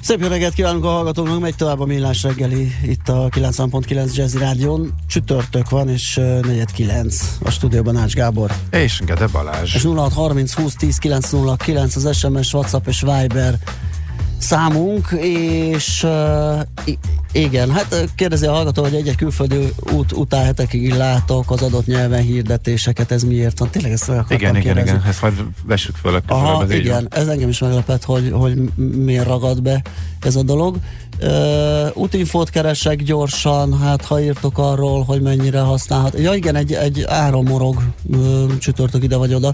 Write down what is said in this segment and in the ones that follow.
Szép jó reggelt kívánunk a hallgatóknak, megy tovább a Millás reggeli, itt a 90.9 Jazzy Rádión. Csütörtök van, és 4:09 a stúdióban Ács Gábor. És Gede Balázs. És 0630 20 10 909 az SMS, WhatsApp és Viber számunk, és igen, hát kérdezi a hallgató, hogy egy-egy külföldi út után hetekig látok az adott nyelven hirdetéseket, ez miért van? Tényleg ezt akartam kérdezni. Igen, ezt majd vessük föl. Aha, igen, ez engem is meglepett, hogy miért ragad be ez a dolog. Útinfót keresek gyorsan, hát ha írtok arról, hogy mennyire használhat. Ja igen, egy áron morog csütörtök ide vagy oda.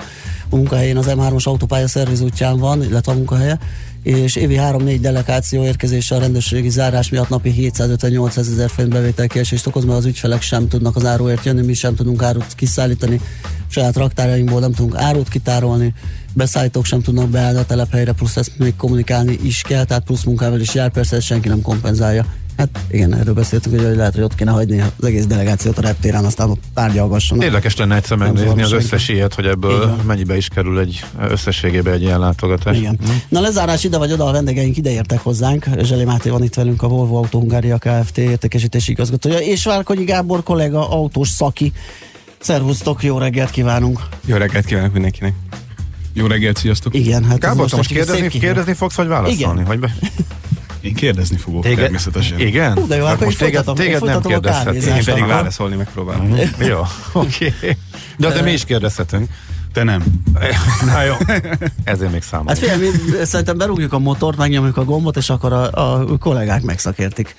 A munkahelyén az M3-os autópálya szerviz útján van, illetve a munkahelye, és évi 3-4 delegáció érkezése a rendőrségi zárás miatt napi 758 000 forint bevételkiesést okoz, mert az ügyfelek sem tudnak az áruért jönni, mi sem tudunk árut kiszállítani, saját raktárainkból nem tudunk árut kitárolni, beszállítók sem tudnak beállni a telephelyre, plusz ezt még kommunikálni is kell, tehát plusz munkával is jár, persze senki nem kompenzálja. Hát igen, erről beszéltünk, hogy lehet, hogy ott kéne hagyni az egész delegációt a reptéren, aztán ott tárgyalgassanak. Érdekes lenne egyszer megnézni az összes ilyet, hogy ebből mennyibe is kerül egy összességében egy ilyen látogatás. Igen. Na lezárás ide vagy oda, a vendégeink ideértek hozzánk. Zseli Máté van itt velünk, a Volvo Autó Hungária Kft. Értékesítési igazgatója, és Várkonyi Gábor kolléga, autós szaki. Szervusztok, jó reggelt kívánunk! Jó reggelt kívánok mindenkinek! Jó reggelt, sziasztok! Igen, hát Gábor, most kérdezni fogsz, vagy válaszolni? Vagy be? Én kérdezni fogok, természetesen. Igen? De jó, akkor most téged nem kérdezhet. Én pedig válaszolni megpróbálom. Jó, oké. De azért mi is kérdezhetünk. Te nem. Na jó, ezért még számolom. Hát figyelj, szerintem berúgjuk a motort, megnyomjuk a gombot, és akkor a kollégák megszakértik.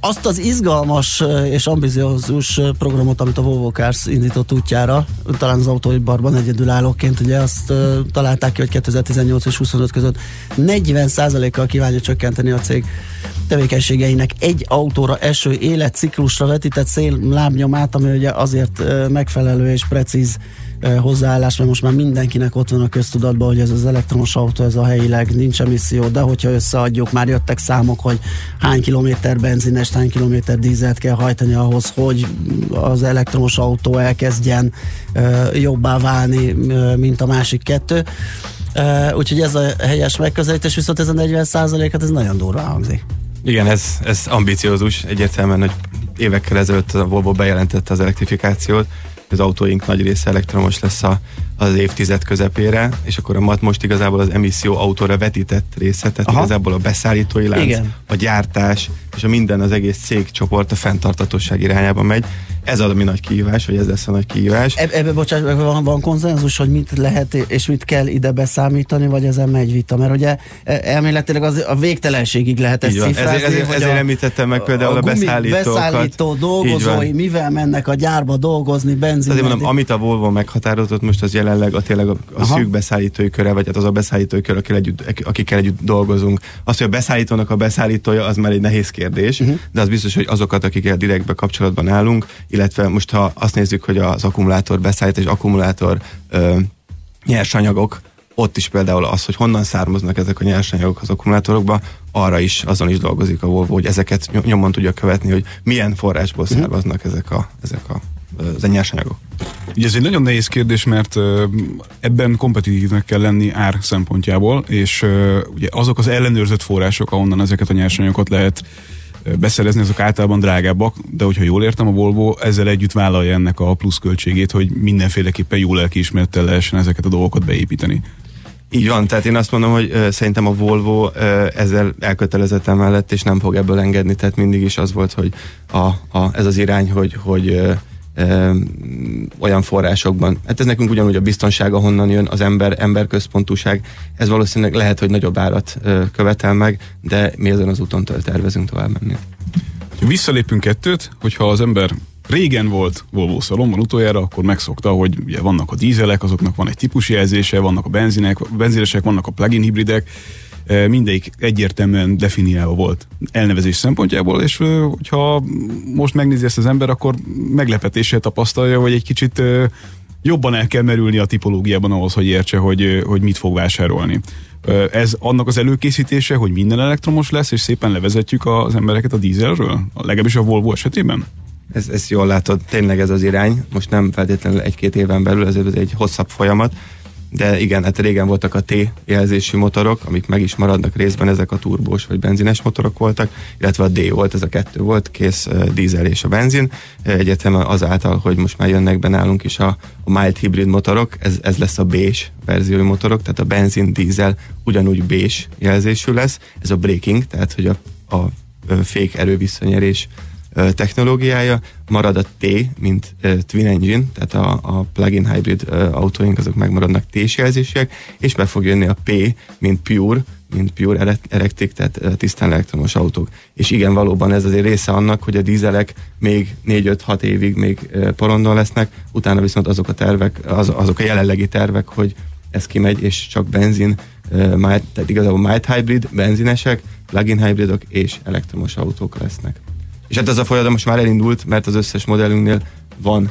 Azt az izgalmas és ambiciózus programot, amit a Volvo Cars indított útjára, talán az autóiparban egyedülállóként, ugye azt találták ki, hogy 2018 és 25 között 40%-kal kívánja csökkenteni a cég tevékenységeinek egy autóra eső életciklusra vetített szél lábnyomát, ami ugye azért megfelelő és precíz hozzáállás, mert most már mindenkinek ott van a köztudatban, hogy ez az elektromos autó, ez a helyileg nincs emisszió, de hogyha összeadjuk, már jöttek számok, hogy hány kilométer benzinest, hány kilométer dízelt kell hajtani ahhoz, hogy az elektromos autó elkezdjen jobbá válni, mint a másik kettő. Úgyhogy ez a helyes megközelítés, viszont ez a 40%, hát ez nagyon durva hangzik. Igen, ez ambiciózus, egyértelműen, hogy évekkel ezelőtt a Volvo bejelentette az elektrifikációt, az autóink nagy része elektromos lesz az évtized közepére, és akkor most igazából az emisszió autóra vetített része, tehát igazából a beszállítói lánc, igen, a gyártás, és az egész cégcsoport a fenntarthatóság irányába megy. Ez az a mi nagy kihívás, vagy ez lesz a nagy kihívás. Ebben bocsánat, van konszenzus, hogy mit lehet és mit kell ide beszámítani, vagy ezen megy vita? Mert ugye elméletileg a végtelenségig lehet ezt cifrázni. Ezért említettem meg például a beszállítókat. A beszállító dolgozói mivel mennek a gyárba dolgozni, benzin. Azért mondom, amit a Volvo meghatározott most, az jelenleg a szűk beszállítói köre, vagy hát az a beszállítói kör, akikkel együtt dolgozunk. Az, hogy a beszállítónak a beszállítója, az már egy nehéz kérdés, de az biztos, hogy azokat, akikkel direktbe kapcsolatban állunk, illetve most ha azt nézzük, hogy az akkumulátor beszállítás, akkumulátor nyersanyagok, ott is például az, hogy honnan származnak ezek a nyersanyagok az akkumulátorokba, arra is, azon is dolgozik a Volvo, hogy ezeket nyomon tudja követni, hogy milyen forrásból származnak ezek a nyersanyagok. Ugye ez egy nagyon nehéz kérdés, mert ebben kompetitívnek kell lenni ár szempontjából, és ugye azok az ellenőrzött források, ahonnan ezeket a nyersanyagokat lehet beszerezni, azok általában drágábbak, de hogyha jól értem, a Volvo ezzel együtt vállalja ennek a plusz költségét, hogy mindenféleképpen jó lelkiismerettel lehessen ezeket a dolgokat beépíteni. Így van, tehát én azt mondom, hogy szerintem a Volvo ezzel elkötelezetten mellett, és nem fog ebből engedni, tehát mindig is az volt, hogy ez az irány, hogy olyan forrásokban. Hát ez nekünk ugyanúgy a biztonság, ahonnan jön az emberközpontúság. Ez valószínűleg lehet, hogy nagyobb árat követel meg, de mi ezen az úton tervezünk tovább menni. Visszalépünk ettől, hogyha az ember régen volt Volvo szalomban utoljára, akkor megszokta, hogy ugye vannak a dízelek, azoknak van egy típusjelzése, vannak a benzinesek, vannak a plug-in hibridek, mindegyik egyértelműen definiálva volt elnevezés szempontjából, és hogyha most megnézi ezt az ember, akkor meglepetéssel tapasztalja, hogy egy kicsit jobban el kell merülni a tipológiában ahhoz, hogy értse, hogy mit fog vásárolni. Ez annak az előkészítése, hogy minden elektromos lesz, és szépen levezetjük az embereket a dízelről, legalábbis a Volvo esetében? Ezt jól látod, tényleg ez az irány. Most nem feltétlenül egy-két éven belül, ez egy hosszabb folyamat, de igen, hát régen voltak a T-jelzésű motorok, amik meg is maradnak részben, ezek a turbós vagy benzines motorok voltak, illetve a D volt, ez a kettő volt, kész dízel és a benzin. Egyetemen azáltal, hogy most már jönnek be nálunk is a mild hibrid motorok, ez lesz a B-s verziói motorok, tehát a benzin, dízel ugyanúgy B-s jelzésű lesz, ez a braking, tehát hogy a fék erővisszanyerés technológiája, marad a T, mint twin engine, tehát a plug-in hybrid autóink, azok megmaradnak T-s jelzésűek, és be fog jönni a P, mint pure electric, tehát tisztán elektromos autók. És igen, valóban ez azért része annak, hogy a dízelek még 4-5-6 évig még porondon lesznek, utána viszont azok a tervek, azok a jelenlegi tervek, hogy ez kimegy, és csak benzin, tehát igazából mild hybrid, benzinesek, plug-in hybridok és elektromos autók lesznek. És hát ez a folyamat most már elindult, mert az összes modellünknél van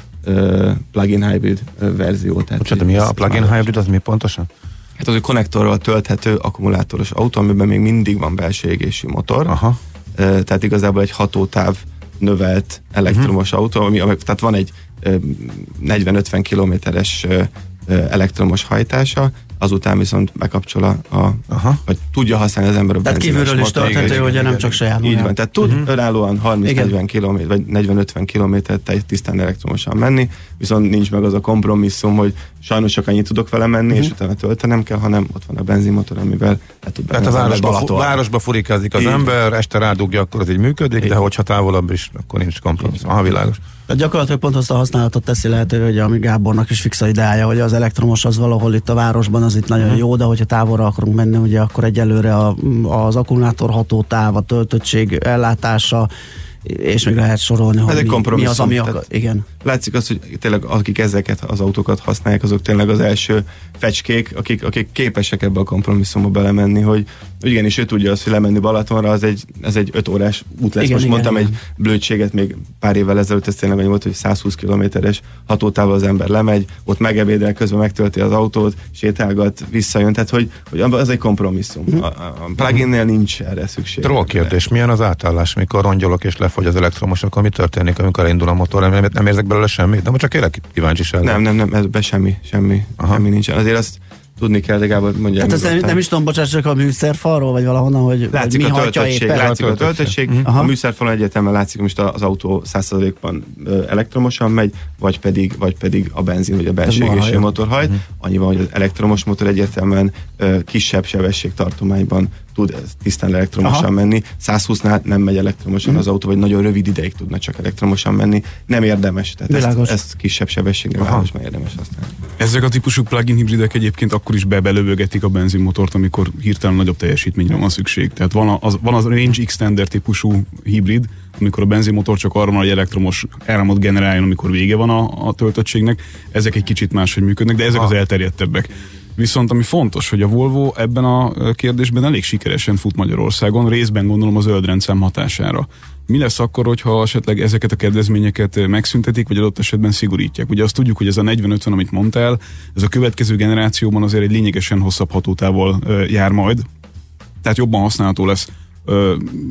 plug-in hybrid verzió. Bocsánat, mi a plug-in hybrid, az mi pontosan? Hát az egy konnektorral tölthető akkumulátoros autó, amiben még mindig van belső égésű motor. Aha. Tehát igazából egy hatótáv növelt elektromos autó, tehát van egy 40-50 kilométeres elektromos hajtása, azután viszont bekapcsol vagy tudja használni az ember a benzines motort. Tehát kívülről is tartható, hogy nem csak saját magát. Így van, tehát tud önállóan 30-40 km, vagy 40-50 kilométert tisztán elektromosan menni, viszont nincs meg az a kompromisszum, hogy sajnos csak annyit tudok vele menni, és utána töltenem kell, hanem ott van a benzinmotor, amivel le tud menni. Tehát a városba furikázik az ember, este rádugja, akkor az így működik, de hogyha távolabb is, akkor nincs kompromisszum. Aha, világos. Gyakorlatilag pont azt a használatot teszi lehetővé, hogy ami Gábornak is fixa ideája, hogy az elektromos az valahol itt a városban, az itt nagyon jó, de hogyha távolra akarunk menni, ugye akkor egyelőre az akkumulátor hatótáv, a töltöttség ellátása, és még lehet sorolni, hogy mi az, ami akar. Igen. Látszik az, hogy tényleg akik ezeket az autókat használják, azok tényleg az első fecskék, akik képesek ebbe a kompromisszumba belemenni, hogy igenis ő tudja azt, hogy lemenni Balatonra, ez egy 5 órás út lesz. Most mondtam egy blödséget még pár évvel ezelőtt, ez tényleg annyi volt, hogy 120 kilométeres hatótávol az ember lemegy, ott megebédel, közben megtölti az autót, sétálgat, visszajön, tehát hogy az egy kompromisszum. A plug-innél nincs erre szükség. Trollkérdés, milyen az átállás, mikor rongyolok és lefogy az elektromos, akkor mi történik, amikor elindul a motor? Nem érzek belőle semmit, de most csak kérlek kíváncsi sem. Nem, ez be semmi nincs. Azért azt tudni kell, de Gábor mondja. Hát ezt nem is tudom, bocsánat, csak a műszerfalról, vagy valahonnan, hogy látszik mi hagyja éppen. Látszik a töltöttség. A műszerfalon egyetemben látszik, most az autó 100%-ban elektromosan megy, vagy pedig a benzin, vagy a belső égésű motor hajt. Annyi van, hogy az elektromos motor egyértelműen kisebb sebességtartományban tud tisztán elektromosan menni. 120-nál nem megy elektromosan az autó, vagy nagyon rövid ideig tudna csak elektromosan menni. Nem érdemes, tehát ezt kisebb sebességnél város már érdemes használni. Ezek a típusú plug-in hibridek egyébként akkor is belövögetik a benzinmotort, amikor hirtelen nagyobb teljesítményre van szükség. Tehát van az range extender típusú hibrid, amikor a benzinmotor csak arra van, hogy elektromos áramot generáljon, amikor vége van a töltöttségnek. Ezek egy kicsit máshogy működnek, de ezek az elterjedtebbek. Viszont ami fontos, hogy a Volvo ebben a kérdésben elég sikeresen fut Magyarországon, részben gondolom az zöldrendszám hatására. Mi lesz akkor, hogyha esetleg ezeket a kedvezményeket megszüntetik, vagy adott esetben szigorítják? Ugye azt tudjuk, hogy ez a 40-50, amit mondtál, ez a következő generációban azért egy lényegesen hosszabb hatótávol jár majd. Tehát jobban használható lesz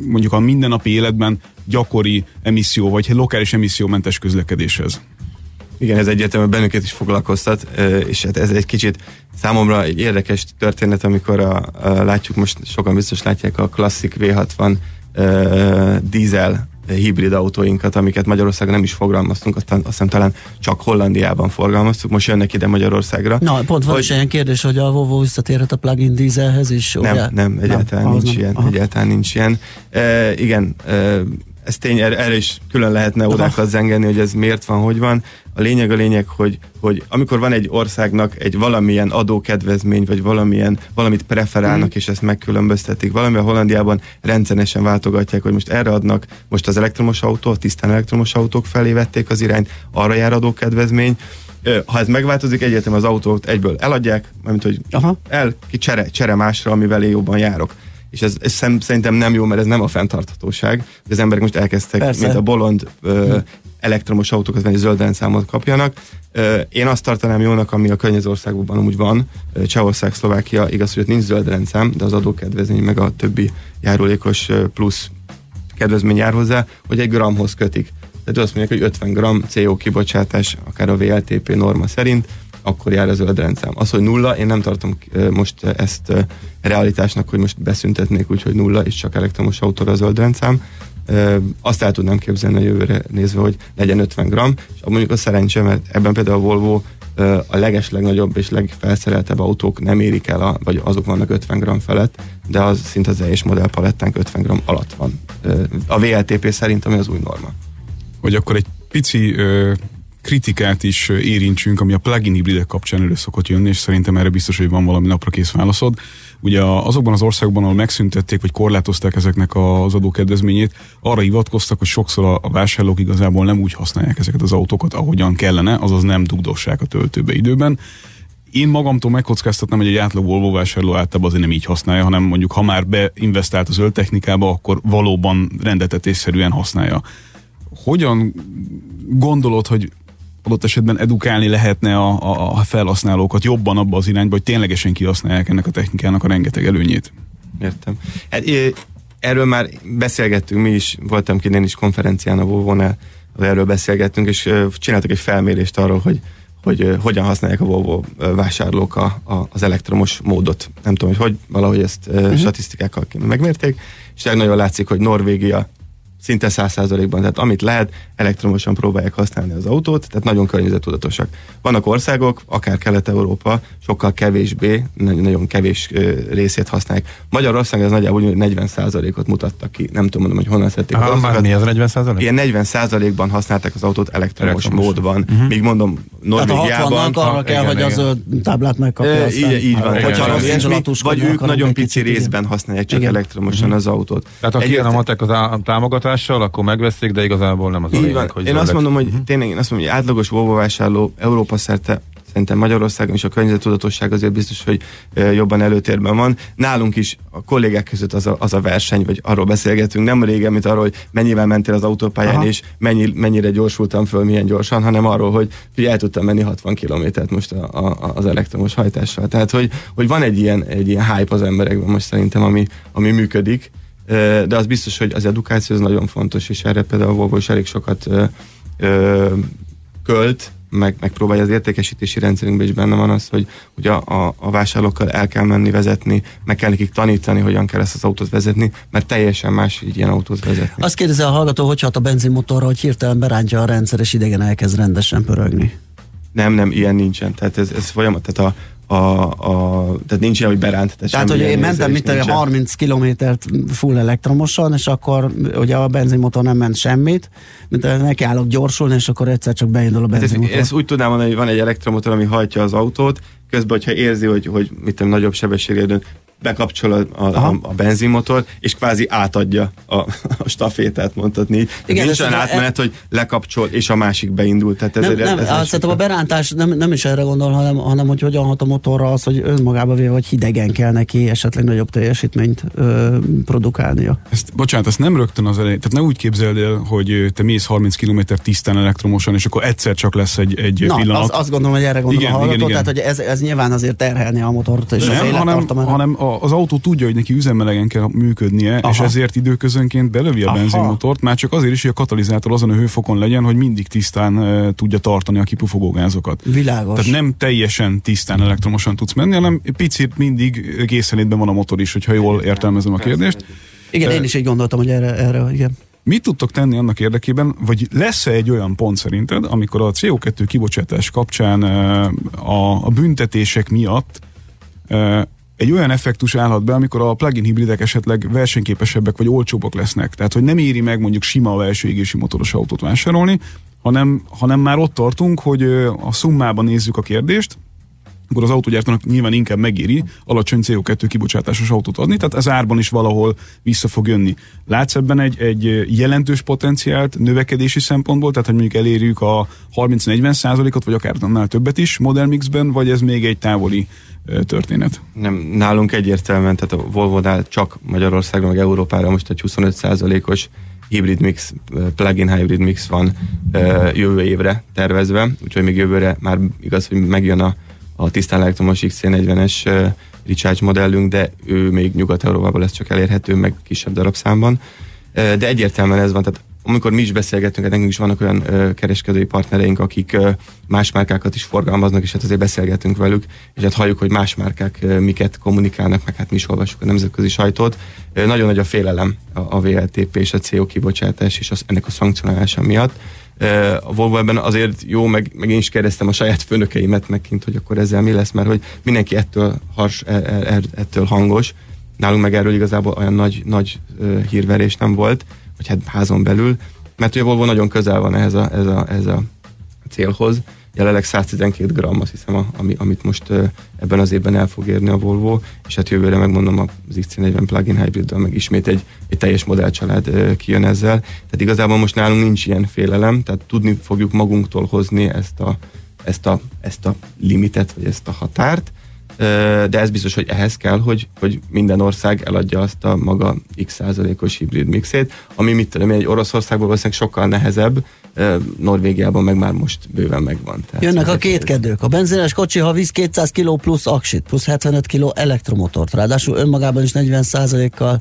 mondjuk a mindennapi életben gyakori emisszió, vagy lokális emissziómentes közlekedéshez. Igen, ez egyértelműen bennünket is foglalkoztat, és hát ez egy kicsit számomra egy érdekes történet, amikor látjuk, most sokan biztos látják a klasszik V60 dízel hibrid autóinkat, amiket Magyarországon nem is forgalmaztunk, azt hiszem talán csak Hollandiában forgalmaztuk, most jönnek ide Magyarországra. Na, pont van is ilyen kérdés, hogy a Volvo visszatérhet a plug-in dízelhez is? Nem, egyáltalán nincs ilyen. Igen, ez tény, erre is külön lehetne odákat zengeni, hogy ez miért van, hogy van. A lényeg, hogy amikor van egy országnak egy valamilyen adókedvezmény, vagy valamit preferálnak, és ezt megkülönböztetik. Valami a Hollandiában rendszeresen váltogatják, hogy most erre adnak, most az elektromos autó, a tisztán elektromos autók felé vették az irányt, arra jár adókedvezmény. Ha ez megváltozik, egyértelműen az autót egyből eladják, mint hogy csere másra, amivel én jobban járok. És ez szerintem nem jó, mert ez nem a fenntarthatóság. Az emberek most elkezdtek, mint a bolond elektromos autókat venni, zöld rendszámot kapjanak. Én azt tartanám jónak, ami a környező országokban amúgy van. Csehország, Szlovákia, igaz, hogy ott nincs zöld rendszám, de az adókedvezmény meg a többi járulékos plusz kedvezmény jár hozzá, hogy egy gramhoz kötik. Tehát azt mondják, hogy 50 gram CO kibocsátás, akár a VLTP norma szerint, akkor jár a zöld rendszám. Az, hogy nulla, én nem tartom most ezt realitásnak, hogy most beszüntetnék úgy, hogy nulla, és csak elektromos autóra a zöld rendszám. Azt el tudnám képzelni a jövőre nézve, hogy legyen 50 gram, és mondjuk a szerencse, mert ebben például a Volvo a legnagyobb és legfelszereltebb autók nem érik el, vagy azok vannak 50 gram felett, de az szinte az teljes modellpalettánk 50 gram alatt van. A VLTP szerint, ami az új norma. Hogy akkor egy pici kritikát is érintsünk, ami a plug-in hibridek kapcsán elő szokott jönni, és szerintem erre biztos, hogy van valami napra kész válaszod. Ugye azokban az országban, ahol megszüntették, vagy korlátozták ezeknek az adókedvezményét, arra hivatkoztak, hogy sokszor a vásárlók igazából nem úgy használják ezeket az autókat, ahogyan kellene, azaz nem dugdossák a töltőbe időben. Én magamtól megkockáztatnám, hogy egy átlag Volvo vásárló általában azért nem így használja, hanem mondjuk ha már beinvestált a zöld technikába, akkor valóban rendetetésszerűen használja. Hogyan gondolod, hogy adott esetben edukálni lehetne a felhasználókat jobban abba az irányba, hogy ténylegesen kihasználják ennek a technikának a rengeteg előnyét? Értem. Hát, erről már beszélgettünk, mi is voltam kint, én is konferencián a Volvo-nál, erről beszélgettünk, és csináltak egy felmérést arról, hogy hogyan használják a Volvo vásárlók az elektromos módot. Nem tudom, hogy valahogy ezt statisztikákkal megmérték, és nagyon látszik, hogy Norvégia szinte 100%-ban, tehát amit lehet, elektromosan próbálják használni az autót, tehát nagyon környezettudatosak. Vannak országok, akár Kelet-Európa, sokkal kevésbé, nagyon kevés részét használják. Magyarország ez nagyjából 40%-ot mutattak ki, nem tudom mondom, hogy honnan szedték. Mi az 40%? Ilyen 40%-ban használták az autót elektromos. Módban. Míg mondom, Norvégiában... Tehát a 60-nak arra kell, hogy az táblát megkapja. Így van. Vagy ők nagyon pici részben használják csak elektromosan az autót. Tehát ha kiállamatek az támogatást, akkor megveszik, de igazából nem az a lényeg, hogy én azt mondom, hogy tényleg én azt mondom, hogy átlagos Volvo vásárló Európa szerte, szerintem Magyarországon is a környezettudatosság azért biztos, hogy jobban előtérben van. Nálunk is a kollégák között az a verseny, vagy arról beszélgetünk, nem régen, mint arról, hogy mennyivel mentél az autópályán, és mennyire gyorsultam föl, milyen gyorsan, hanem arról, hogy el tudtam menni 60 kilométert most az elektromos hajtással. Tehát, hogy van egy ilyen hype az emberekben most szerintem, ami működik. De az biztos, hogy az edukáció az nagyon fontos, és erre például a Volvo is elég sokat költ, megpróbálja az értékesítési rendszerünkben is benne van az, hogy a vásárlókkal el kell menni vezetni, meg kell nekik tanítani, hogyan kell ezt az autót vezetni, mert teljesen más így ilyen autót vezetni. Azt kérdezi a hallgató, hogy hat a benzinmotorra, hogy hirtelen berántja a rendszer, és idegen elkezd rendesen pörögni. Nem, ilyen nincsen. Tehát ez folyamat, tehát tehát nincs ilyen, hogy beránt. Tehát, hogy én mentem 30 kilométert full elektromosan, és akkor ugye a benzinmotor nem ment semmit, mint nekiállok gyorsulni, és akkor egyszer csak beindul a benzinmotor. Hát ezt úgy tudnám mondani, hogy van egy elektromotor, ami hajtja az autót, közben, hogyha érzi, hogy nagyobb sebességre dönt, bekapcsol a benzinmotor, és kvázi átadja a stafétát, mondhatni. Igen, nincs olyan átmenet, hogy lekapcsol, és a másik beindul. Tehát ez nem a berántás nem is erre gondol, hanem hogy hogyan hat a motorra az, hogy önmagába véve, hogy hidegen kell neki esetleg nagyobb teljesítményt produkálnia. Ezt nem rögtön az elején, tehát ne úgy képzeld el, hogy te mész 30 km tisztán elektromosan, és akkor egyszer csak lesz egy pillanat. Azt gondolom, hogy erre gondol a hallgató, igen. Tehát hogy ez nyilván azért terhelni a motort, és nem, az élettartamát. Hanem az autó tudja, hogy neki üzemelegen kell működnie, és ezért időközönként belövi a benzinmotort, már csak azért is, hogy a katalizátor azon a hőfokon legyen, hogy mindig tisztán tudja tartani a kipufogógázokat. Világos. Tehát nem teljesen tisztán elektromosan tudsz menni, hanem picit mindig készenlétben van a motor is, hogyha jól értelmezem a kérdést. Igen, én is így gondoltam, hogy erre igen. Mit tudtok tenni annak érdekében, vagy lesz-e egy olyan pont szerinted, amikor a CO2 kibocsátás kapcsán a büntetések miatt egy olyan effektus állhat be, amikor a plug-in hibridek esetleg versenyképesebbek vagy olcsóbbak lesznek. Tehát, hogy nem éri meg mondjuk sima belső égésű motoros autót vásárolni, hanem már ott tartunk, hogy a szummában nézzük a kérdést, akkor az autógyártónak nyilván inkább megéri alacsony CO2 kibocsátásos autót adni, tehát ez árban is valahol vissza fog jönni. Látsz ebben egy jelentős potenciált növekedési szempontból, tehát hogy mondjuk elérjük a 30-40%-ot, vagy akár annál többet is Model Mix-ben, vagy ez még egy távoli történet? Nem, nálunk egyértelműen, tehát a Volvo-nál csak Magyarországra, meg Európára most egy 25%-os hibrid mix, plug-in hybrid mix van jövő évre tervezve, úgyhogy még jövőre már igaz, hogy megjön a tisztán elektromos XC40-es recharge modellünk, de ő még Nyugat-Európában lesz csak elérhető, meg kisebb darabszámban. De egyértelműen ez van, tehát amikor mi is beszélgetünk, nekünk is vannak olyan kereskedői partnereink, akik más márkákat is forgalmaznak, és hát azért beszélgetünk velük, és hát halljuk, hogy más márkák miket kommunikálnak, meg hát mi is olvassuk a nemzetközi sajtót. Nagyon nagy a félelem a VLTP és a CO kibocsátás és ennek a szankcionálása miatt. A Volvo ebben azért jó, meg én is kérdeztem a saját főnökeimet megint, hogy akkor ezzel mi lesz, mert hogy mindenki ettől hangos. Nálunk meg erről igazából olyan nagy hírverés nem volt, vagy hát házon belül, mert ugye a Volvo nagyon közel van ehhez ez a célhoz. Jelenleg 112 gramm, azt hiszem, amit most ebben az évben el fog érni a Volvo, és hát jövőre megmondom az XC40 plug-in hybriddel meg ismét egy teljes modellcsalád kijön ezzel. Tehát igazából most nálunk nincs ilyen félelem, tehát tudni fogjuk magunktól hozni ezt a limitet, vagy ezt a határt, de ez biztos, hogy ehhez kell, hogy minden ország eladja azt a maga x%-os hibrid mixét, ami mit tudom, egy Oroszországból valószínűleg sokkal nehezebb, Norvégiában meg már most bőven megvan. Tehát jönnek a kétkedők. A benzines kocsi, ha visz 200 kg plusz aksit, plusz 75 kg elektromotort, ráadásul önmagában is 40%-kal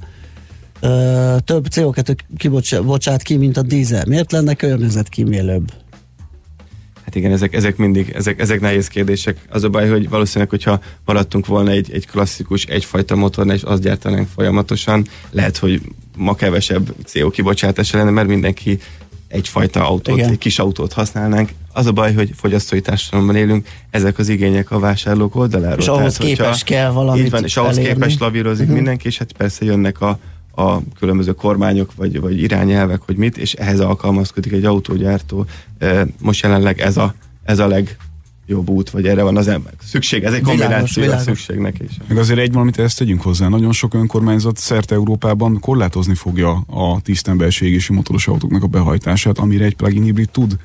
több CO2 kibocsát ki, mint a dízel. Miért lenne környezetkímélőbb? Hát igen, ezek mindig nehéz kérdések. Az a baj, hogy valószínűleg, hogyha maradtunk volna egy klasszikus, egyfajta motornál, és azt gyártanánk folyamatosan, lehet, hogy ma kevesebb CO kibocsátása lenne, mert mindenki egyfajta autót, igen, egy kis autót használnánk. Az a baj, hogy fogyasztói társadalomban élünk, ezek az igények a vásárlók oldaláról. És ahhoz képes kell valamit elérni. És ahhoz képes lavírozik mindenki, és hát persze jönnek a különböző kormányok, vagy irányelvek, hogy mit, és ehhez alkalmazkodik egy autógyártó. Most jelenleg ez a legjobb út, vagy erre van az ember. Szükség, ez egy kombináció, a szükségnek is. Meg azért egy valamit ezt tegyünk hozzá. Nagyon sok önkormányzat szerte Európában korlátozni fogja a tisztán belső égésű motoros autóknak a behajtását, amire egy plug-in hibrid tud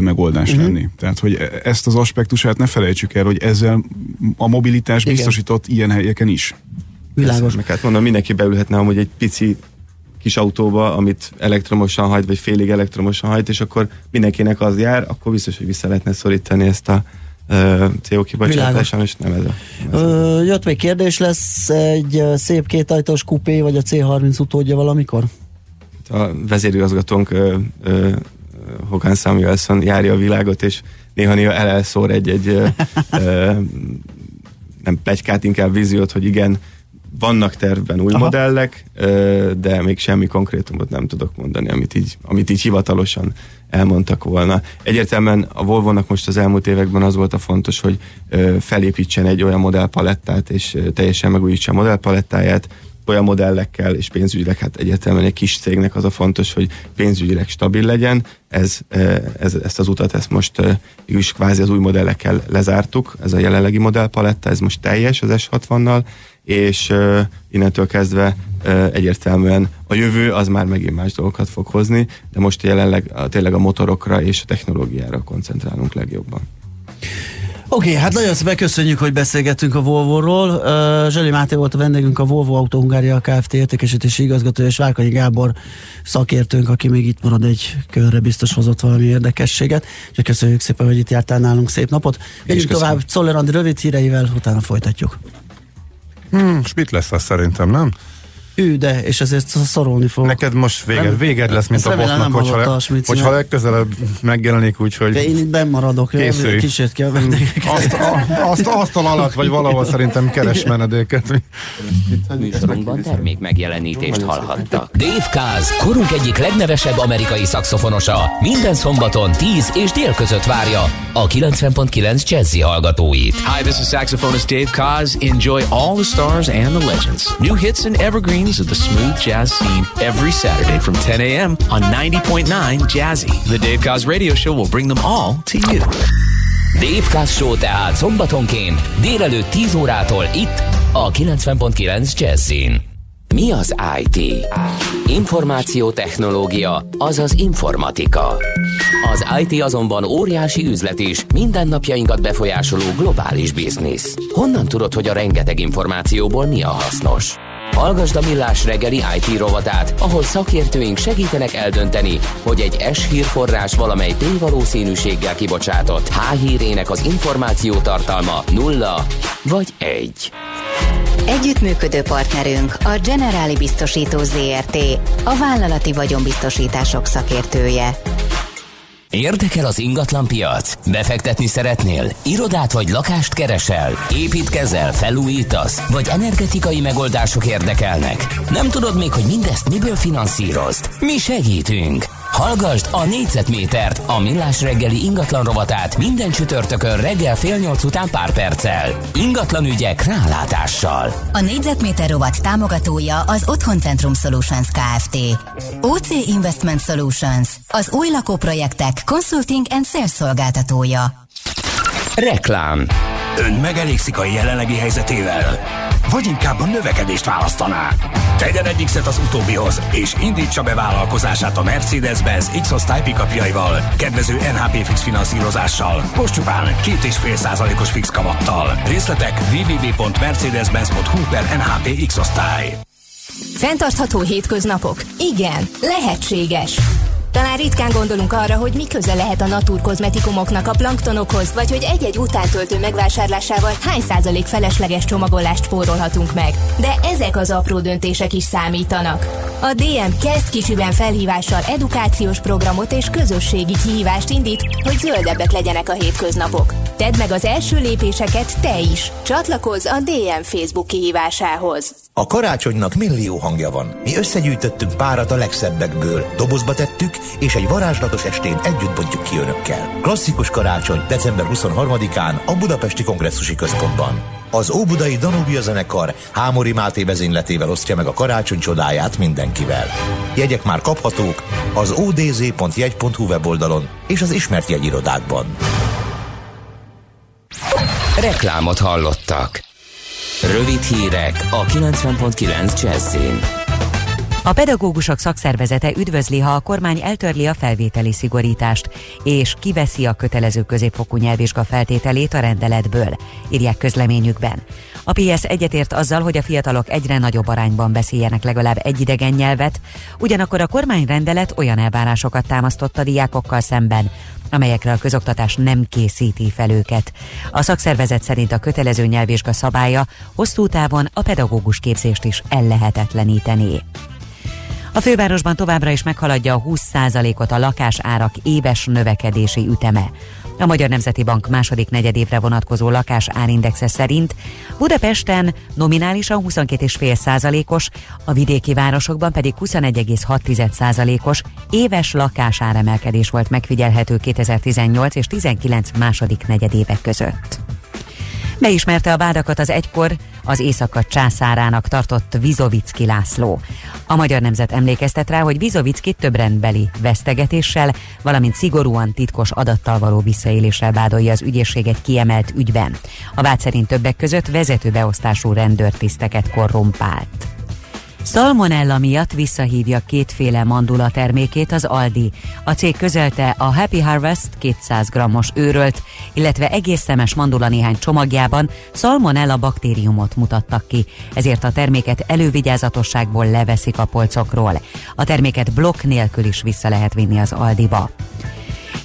megoldás lenni. Tehát, hogy ezt az aspektusát ne felejtsük el, hogy ezzel a mobilitás biztosított ilyen helyeken is. Világos. Meg hát mondom, mindenki beülhetne amúgy egy pici kis autóba, amit elektromosan hajt, vagy félig elektromosan hajt, és akkor mindenkinek az jár, akkor biztos, hogy vissza lehetne szorítani ezt a CO kibocsátáson, és nem ez a... Jött még kérdés, lesz egy szép kétajtós kupé, vagy a C30 utódja valamikor? A vezérigazgatónk Håkan Samuelsson járja a világot, és néha elszór nem pletykát, inkább víziót, hogy igen, vannak tervben új modellek, de még semmi konkrétumot nem tudok mondani, amit így hivatalosan elmondtak volna. Egyértelműen a Volvo-nak most az elmúlt években az volt a fontos, hogy felépítsen egy olyan modellpalettát, és teljesen megújítsa a modellpalettáját, olyan modellekkel és pénzügyileg, hát egyértelműen egy kis cégnek az a fontos, hogy pénzügyileg stabil legyen. Ezt az utat, ezt most is kvázi az új modellekkel lezártuk, ez a jelenlegi modellpaletta, ez most teljes az S60-nal, és innentől kezdve egyértelműen a jövő az már megint más dolgokat fog hozni, de most jelenleg tényleg a motorokra és a technológiára koncentrálunk legjobban. Oké, hát nagyon szépen köszönjük, hogy beszélgettünk a Volvo-ról. Zseli Máté volt a vendégünk, a Volvo Autó Hungária Kft. Értékesítési igazgatója, és Várkonyi Gábor szakértőnk, aki még itt marad egy körre, biztos hozott valami érdekességet. És köszönjük szépen, hogy itt jártál nálunk, szép napot. Megyünk tovább Szoller Andi rövid híreivel, utána folytatjuk. És mit lesz az, szerintem, nem? ő de, és ezért szorolni fog. Neked most véged lesz, mint a botnak, hogyha legközelebb megjelenik, úgyhogy... De én itt bennmaradok, jó, kicsit kell vendégeket. Azt asztal alatt, vagy valahol szerintem keres menedéket. Műsorunkban termék megjelenítést hallhattak. Dave Koz, korunk egyik legnevesebb amerikai szaxofonosa. Minden szombaton 10 és dél között várja a 90.9 Jazzy hallgatóit. Hi, this is saxophonist Dave Koz. Enjoy all the stars and the legends. New hits and evergreens of the smooth jazz scene every Saturday from 10 a.m. on 90.9 Jazzy. The Dave Koz Radio Show will bring them all to you. Dave Koz Show tehát szombatonként délelőtt 10 órától itt a 90.9 Jazzin. Mi az IT? Információtechnológia, azaz informatika. Az IT azonban óriási üzlet is, mindennapjainkat befolyásoló globális biznisz. Honnan tudod, hogy a rengeteg információból mi a hasznos? Hallgasd a Millás reggeli IT rovatát, ahol szakértőink segítenek eldönteni, hogy egy S hírforrás valamely tévalószínűséggel kibocsátott H hírének az információ tartalma 0 vagy 1. Együttműködő partnerünk a Generáli Biztosító ZRT, a vállalati vagyonbiztosítások szakértője. Érdekel az ingatlanpiac? Befektetni szeretnél? Irodát vagy lakást keresel? Építkezel, felújítasz? Vagy energetikai megoldások érdekelnek? Nem tudod még, hogy mindezt miből finanszírozd? Mi segítünk! Hallgasd a négyzetmétert, a Millás reggeli ingatlan rovatát minden csütörtökön reggel fél nyolc után pár perccel. Ingatlan ügyek rálátással. A négyzetméter rovat támogatója az Otthon Centrum Solutions Kft. OC Investment Solutions, az új lakóprojektek consulting and sales szolgáltatója. Reklám. Ön megelégszik a jelenlegi helyzetével? Vagy inkább a növekedést választaná? Tegyen egy X-et az utóbbihoz, és indítsa be vállalkozását a Mercedes-Benz X-osztály pikapjaival, kedvező NHP fix finanszírozással, most csupán 2,5%-os fix kamattal. Részletek www.mercedes-benz.hu/NHP X-osztály. Fenntartható hétköznapok? Igen, lehetséges! Talán ritkán gondolunk arra, hogy mi köze lehet a naturkozmetikumoknak a planktonokhoz, vagy hogy egy-egy utántöltő megvásárlásával hány százalék felesleges csomagolást spórolhatunk meg. De ezek az apró döntések is számítanak. A DM kezd kicsiben felhívással edukációs programot és közösségi kihívást indít, hogy zöldebbek legyenek a hétköznapok. Tedd meg az első lépéseket te is. Csatlakozz a DM Facebook kihívásához. A karácsonynak millió hangja van. Mi összegyűjtöttünk párat a legszebbekből, dobozba tettük, és egy varázslatos estén együtt bontjuk ki önökkel. Klasszikus karácsony december 23-án a Budapesti Kongresszusi Központban. Az Óbudai Danubia zenekar Hámori Máté vezényletével osztja meg a karácsony csodáját mindenkivel. Jegyek már kaphatók az odz.jegy.hu weboldalon és az ismert jegyirodákban. Reklámot hallottak. Rövid hírek a 90.9 Jazzin. A pedagógusok szakszervezete üdvözli, ha a kormány eltörli a felvételi szigorítást, és kiveszi a kötelező középfokú nyelvvizsga feltételét a rendeletből, írják közleményükben. A PSZ egyetért azzal, hogy a fiatalok egyre nagyobb arányban beszéljenek legalább egy idegen nyelvet, ugyanakkor a kormányrendelet olyan elvárásokat támasztott a diákokkal szemben, amelyekre a közoktatás nem készíti fel őket. A szakszervezet szerint a kötelező nyelvvizsga szabálya hosszú távon a pedagógus képzést is ellehetetlenítené. A fővárosban továbbra is meghaladja a 20%-ot a lakásárak éves növekedési üteme. A Magyar Nemzeti Bank második negyedévre vonatkozó lakásárindexe szerint Budapesten nominálisan 22,5%-os, a vidéki városokban pedig 21,6%-os éves lakásáremelkedés volt megfigyelhető 2018 és 2019 második negyedévek között. Beismerte a vádakat az egykor az éjszaka császárának tartott Vizovicski László. A Magyar Nemzet emlékeztet rá, hogy Vizovicki több rendbeli vesztegetéssel, valamint szigorúan titkos adattal való visszaéléssel vádolja az ügyészség egy kiemelt ügyben. A vád szerint többek között vezetőbeosztású rendőrtiszteket korrumpált. Szalmonella miatt visszahívja kétféle mandula termékét az Aldi. A cég közölte, a Happy Harvest 200 g-os őrölt, illetve egész szemes mandula néhány csomagjában szalmonella baktériumot mutattak ki, ezért a terméket elővigyázatosságból leveszik a polcokról. A terméket blokk nélkül is vissza lehet vinni az Aldiba.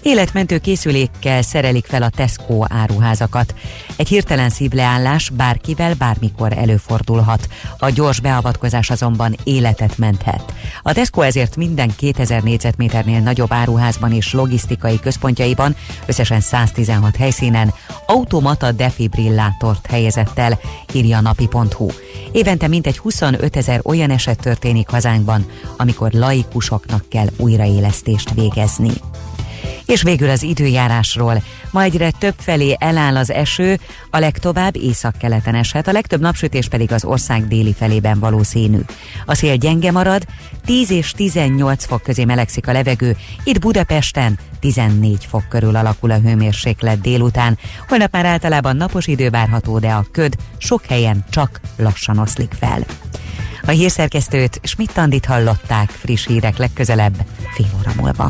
életmentő készülékkel szerelik fel a Tesco áruházakat. Egy hirtelen szívleállás bárkivel bármikor előfordulhat. A gyors beavatkozás azonban életet menthet. A Tesco ezért minden 2000 négyzetméternél nagyobb áruházban és logisztikai központjaiban, összesen 116 helyszínen automata defibrillátort helyezett el, írja a napi.hu. Évente mintegy 25 000 olyan eset történik hazánkban, amikor laikusoknak kell újraélesztést végezni. És végül az időjárásról. Ma egyre több felé eláll az eső, a legtovább északkeleten eshet, a legtöbb napsütés pedig az ország déli felében valószínű. A szél gyenge marad, 10 és 18 fok közé melegszik a levegő, itt Budapesten 14 fok körül alakul a hőmérséklet délután. Holnap már általában napos idő várható, de a köd sok helyen csak lassan oszlik fel. A hírszerkesztőt, Schmidt-Andit hallották, friss hírek legközelebb, fél óra múlva.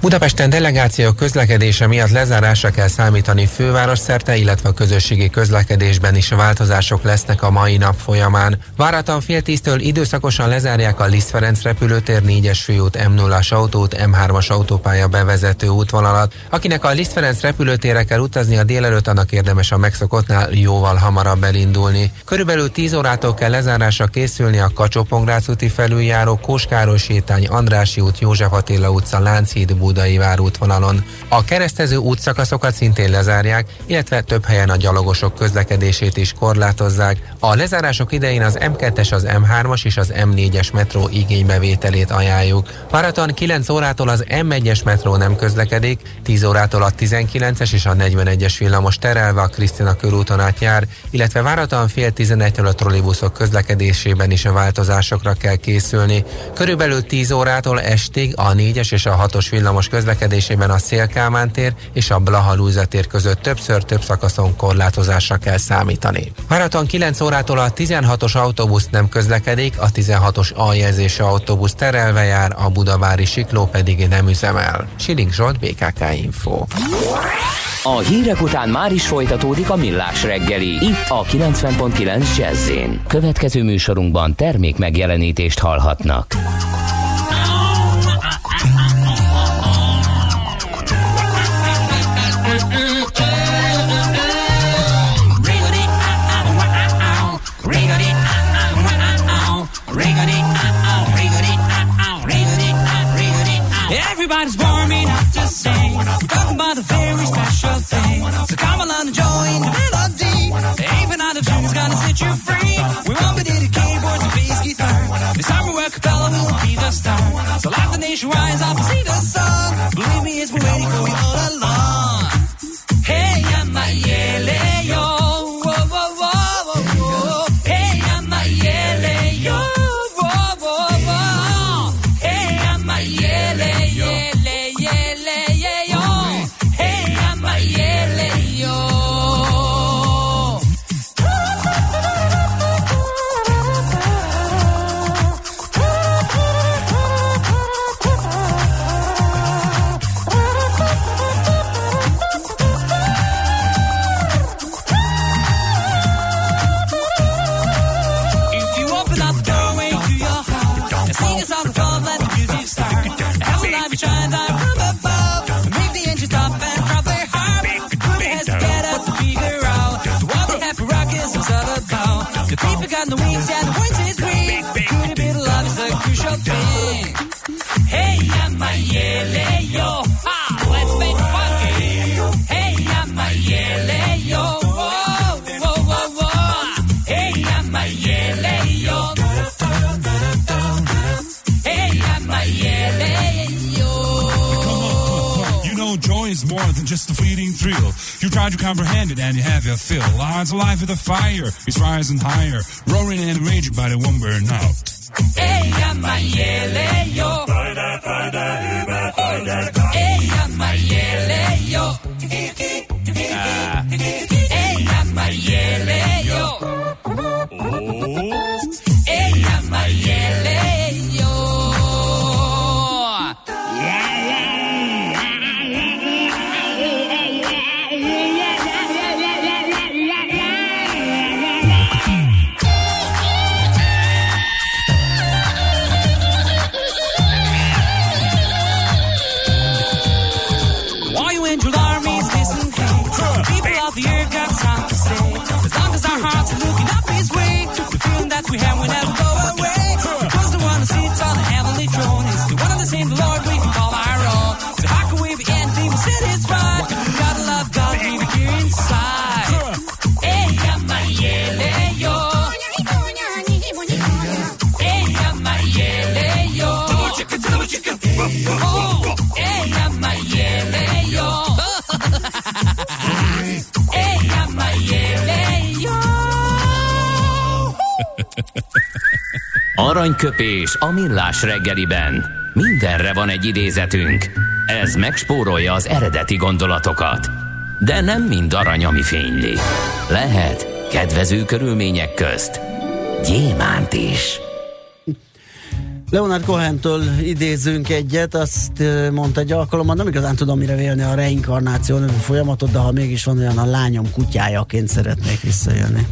Budapesten delegáció közlekedése miatt lezárásra kell számítani főváros szerte, illetve a közösségi közlekedésben is változások lesznek a mai nap folyamán. Várhatóan fél tíztől időszakosan lezárják a Liszt-Ferenc repülőtér 4-es főút, M0-as autót, M3-as autópálya bevezető útvonalat. Akinek a Liszt-Ferenc repülőtérre kell utazni a délelőtt, annak érdemes a megszokottnál jóval hamarabb elindulni. Körülbelül 10 órától kell lezárásra készülni a Kacsó-Pongrác úti felüljáró, Kóskároly sétány, Andrássy út, József Attila utca, Lánchíd, Budai vár útvonalon. A keresztező útszakaszokat szintén lezárják, illetve több helyen a gyalogosok közlekedését is korlátozzák. A lezárások idején az M2-es, az M3-as és az M4-es metró igénybevételét ajánljuk. Várhatóan 9 órától az M1-es metró nem közlekedik, 10 órától a 19-es és a 41-es villamos terelve a Krisztina körúton át jár, illetve várhatóan fél 11-től a trollibuszok közlekedésében is a változásokra kell készülni. Körülbelül 10 órától estig a 4-es és a 6-os villamos közlekedésében a Széll-Kálmán tér és a Blaha-Lujza tér között többször több szakaszon korlátozásra kell számítani. Várhatóan 9 órától a 16-os autóbusz nem közlekedik, a 16-os A-jelzésű autóbusz terelve jár, a budavári sikló pedig nem üzemel. Siling Zsolt, BKK Info. A hírek után már is folytatódik a Millás reggeli, itt a 90.9 Jazz-én. Következő műsorunkban termék megjelenítést hallhatnak. Everybody's warming up to sing, talking about a very special thing. So come along and join the melody. Even out of tune's gonna set you free. We won't be needing keyboards and bass guitar. This time we work a cappella, we'll be the star. So let the nation rise up and see the song. Believe me, it's been waiting for you all along. Hey, I'm a yele yo. Just a fleeting thrill. You tried to comprehend it and you have your fill. Heart's alive with a fire. It's rising higher, roaring and raging, but it won't burn out. Hey, I'm a yele yo. Hey, I'm a yele yo. Hey, I'm a yele yo. Hey, I'm a yele yo. Ella me lleve yo. Ella me lleve yo. Aranyköpés a millás reggeliben. Mindenre van egy idézetünk. Ez megspórolja az eredeti gondolatokat. De nem mind arany, ami fényli. Lehet kedvező körülmények közt gyémánt is. Leonard Cohen-től idézünk egyet, azt mondta egy alkalommal, nem igazán tudom mire vélni a reinkarnáció nevű folyamatot, de ha mégis van olyan, a lányom kutyájaként szeretnék visszajönni.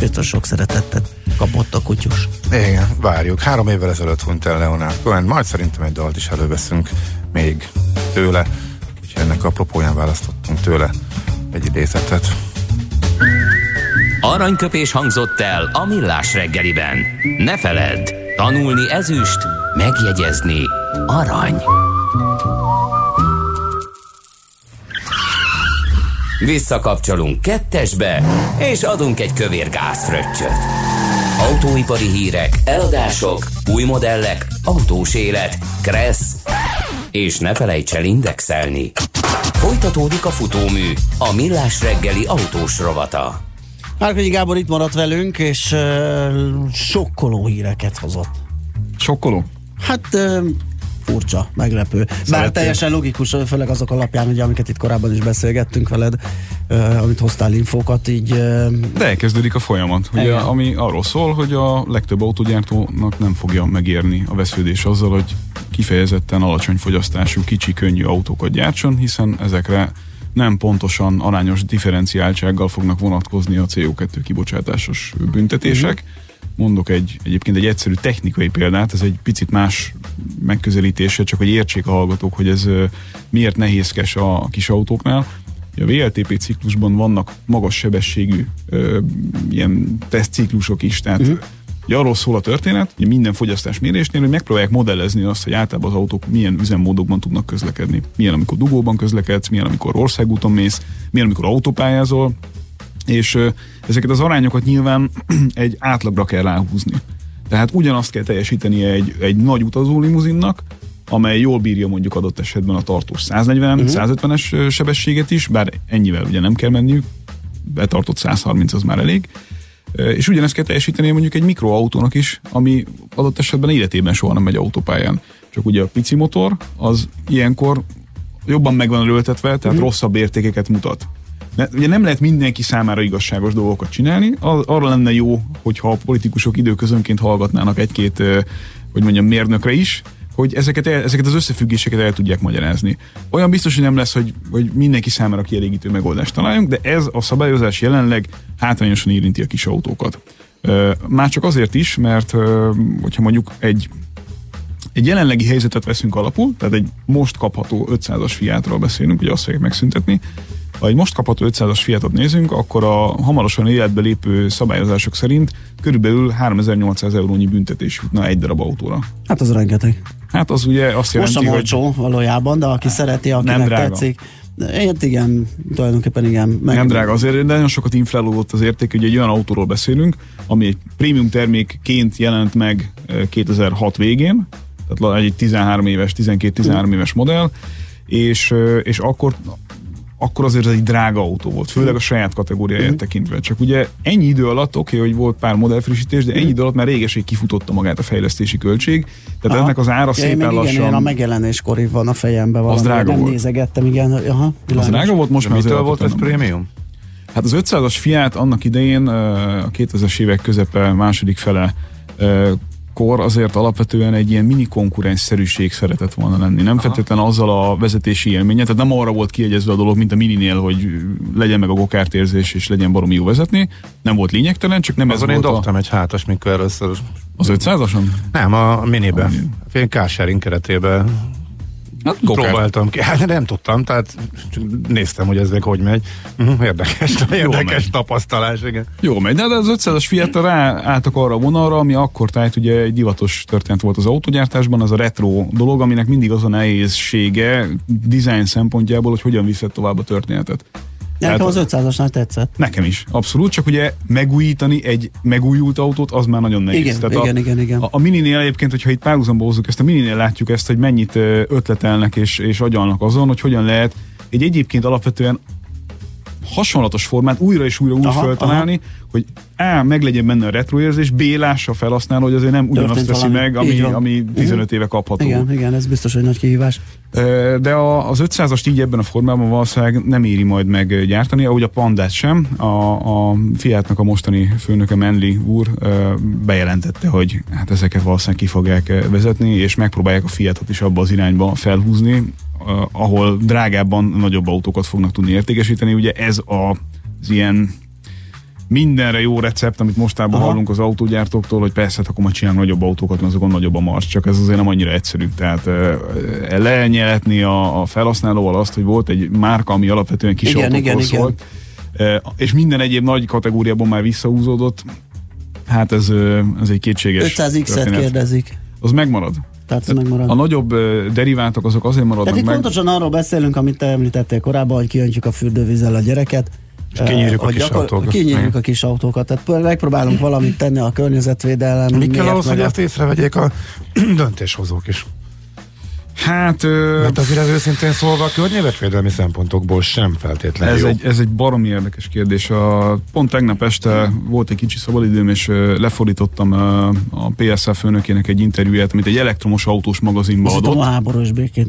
Biztos sok szeretettet kapott a kutyus. Igen, várjuk. 3 évvel ezelőtt hunyt el Leonard Cohen, majd szerintem egy dalt is előveszünk még tőle, úgyhogy ennek apropóján választottunk tőle egy idézetet. Aranyköpés hangzott el a millás reggeliben. Ne feledd! Tanulni ezüst, megjegyezni arany. Visszakapcsolunk 2-esbe, és adunk egy kövér gázfröccsöt. Autóipari hírek, eladások, új modellek, autós élet, kressz, és ne felejts el indexelni. Folytatódik a futómű, a millás reggeli autós rovata. Várkonyi Gábor itt maradt velünk, és sokkoló híreket hozott. Sokkoló? Hát furcsa, meglepő. Bár teljesen logikus, főleg azok alapján, ugye, amiket itt korábban is beszélgettünk veled, amit hoztál infókat, így... De elkezdődik a folyamat, ugye, ami arról szól, hogy a legtöbb autógyártónak nem fogja megérni a vesződés azzal, hogy kifejezetten alacsony fogyasztású, kicsi, könnyű autókat gyártson, hiszen ezekre nem pontosan arányos differenciáltsággal fognak vonatkozni a CO2 kibocsátásos büntetések. Mondok egyébként egy egyszerű technikai példát, ez egy picit más megközelítése, csak hogy értsék a hallgatók, hogy ez miért nehézkes a kis autóknál. A VLTP ciklusban vannak magas sebességű ilyen tesztciklusok is, tehát ugye arról szól a történet, hogy minden fogyasztás mérésnél, hogy megpróbálják modellezni azt, hogy általában az autók milyen üzemmódokban tudnak közlekedni. Milyen, amikor dugóban közlekedsz, milyen, amikor országúton mész, milyen, amikor autópályázol, és ezeket az arányokat nyilván egy átlagra kell ráhúzni. Tehát ugyanazt kell teljesítenie egy nagy utazó limuzinnak, amely jól bírja mondjuk adott esetben a tartós 140-150-es sebességet is, bár ennyivel ugye nem kell menniük, betartott 130 az már elég, és ugyanezt kell teljesíteni mondjuk egy mikroautónak is, ami adott esetben életében soha nem megy autópályán. Csak ugye a pici motor, az ilyenkor jobban meg van erőltetve, tehát rosszabb értékeket mutat. De ugye nem lehet mindenki számára igazságos dolgokat csinálni, arra lenne jó, hogyha a politikusok időközönként hallgatnának egy-két, hogy mondjam, mérnökre is, hogy ezeket az összefüggéseket el tudják magyarázni. Olyan biztos, hogy nem lesz, hogy mindenki számára kielégítő megoldást találjunk, de ez a szabályozás jelenleg hátrányosan érinti a kis autókat. Már csak azért is, mert hogyha mondjuk egy jelenlegi helyzetet veszünk alapul, tehát egy most kapható 500-as Fiatról beszélünk, ugye azt fogják megszüntetni, ha egy most kapható 500-as Fiatot nézünk, akkor a hamarosan életbe lépő szabályozások szerint körülbelül 3800 eurónyi büntetés jutna egy darab autóra. Hát az rengeteg. Hát az ugye azt jelenti, hogy... Most sem olcsó valójában, de aki szereti, akinek tetszik. Hát igen, tulajdonképpen igen. Nem drága, azért nagyon sokat inflálódott az érték, hogy egy olyan autóról beszélünk, ami egy prémium termékként jelent meg 2006 végén, tehát egy 12-13 éves modell, és akkor azért ez egy drága autó volt, főleg a saját kategóriáját tekintve. Csak ugye ennyi idő alatt, oké, hogy volt pár modellfrissítés, de ennyi idő alatt már régeség kifutotta magát a fejlesztési költség. Tehát ennek az ára szépen lassan... Igen, a megjelenéskor van a fejemben valami. Az drága volt. Nézegettem, igen. Aha, az drága volt, most már mitől volt ez prémium? Hát az 500-as Fiat annak idején, a 2000-es évek közepe, második fele kor azért alapvetően egy ilyen mini konkurensszerűség szeretett volna lenni. Nem feltétlenül azzal a vezetési élménye, tehát nem arra volt kiegyezve a dolog, mint a Mininél, hogy legyen meg a gokárt érzés, és legyen baromi jó vezetni. Nem volt lényegtelen, csak nem azon ez volt a... Azon én dobtam egy hátas, mikor először... Az 500-ason? Nem, a Miniben. Én carsharing keretében próbáltam ki. Hát nem tudtam, tehát néztem, hogy ez meg hogy megy. Érdekes tapasztalás, igen. Jó megy, de az 500-as Fiatra ráálltak arra a vonalra, ami akkor tájt ugye egy divatos történet volt az autógyártásban, az a retro dolog, aminek mindig az a nehézsége design szempontjából, hogy hogyan viszed tovább a történetet. Nekem az 500-asnál tetszett. Nekem is, abszolút, csak ugye megújítani egy megújult autót, az már nagyon nehéz. Igen, tehát igen. A Mininél egyébként, hogyha itt párhuzamba hozzuk ezt, a Mininél látjuk ezt, hogy mennyit ötletelnek és agyalnak azon, hogy hogyan lehet egy egyébként alapvetően hasonlatos formát újra és újra úgy föltalálni, hogy A, meglegyen benne a retroérzés, B, lássa felhasználó, hogy azért nem ugyanazt teszi meg, ami 15 éve kapható. Igen, ez biztos, hogy nagy kihívás. De az 500-ast így ebben a formában valószínűleg nem éri majd meg gyártani, ahogy a Pandát sem. A Fiatnak a mostani főnöke Manley úr bejelentette, hogy hát ezeket valószínűleg ki fogják vezetni, és megpróbálják a Fiatot is abba az irányba felhúzni, ahol drágábban nagyobb autókat fognak tudni értékesíteni. Ugye ez az ilyen mindenre jó recept, amit mostában hallunk az autógyártóktól, hogy persze, hát akkor majd csinálunk nagyobb autókat, mert azokon nagyobb a marc, csak ez azért nem annyira egyszerű. Tehát lenyeletni a felhasználóval azt, hogy volt egy márka, ami alapvetően kis autókról szólt, és minden egyéb nagy kategóriában már visszahúzódott, hát ez egy kétséges 500X-et kérdezik. Az megmarad? A nagyobb derivátok azok azért maradnak meg. Tehát itt pontosan arról beszélünk, amit te említettél korábban, hogy kiöntjük a fürdővízzel a gyereket. És kinyírjuk a kis autókat. Tehát megpróbálunk valamit tenni a környezetvédelem. Mi kell ahhoz, hogy ezt észrevegyék a döntéshozók is? Hát... mert azért az őszintén szólva a környezetvédelmi szempontokból sem feltétlenül jó. Ez egy baromi érdekes kérdés. Pont tegnap este volt egy kicsi szabadidőm, és lefordítottam a PSZ főnökének egy interjúját, amit egy elektromos autós magazinba adott. A háborús békén.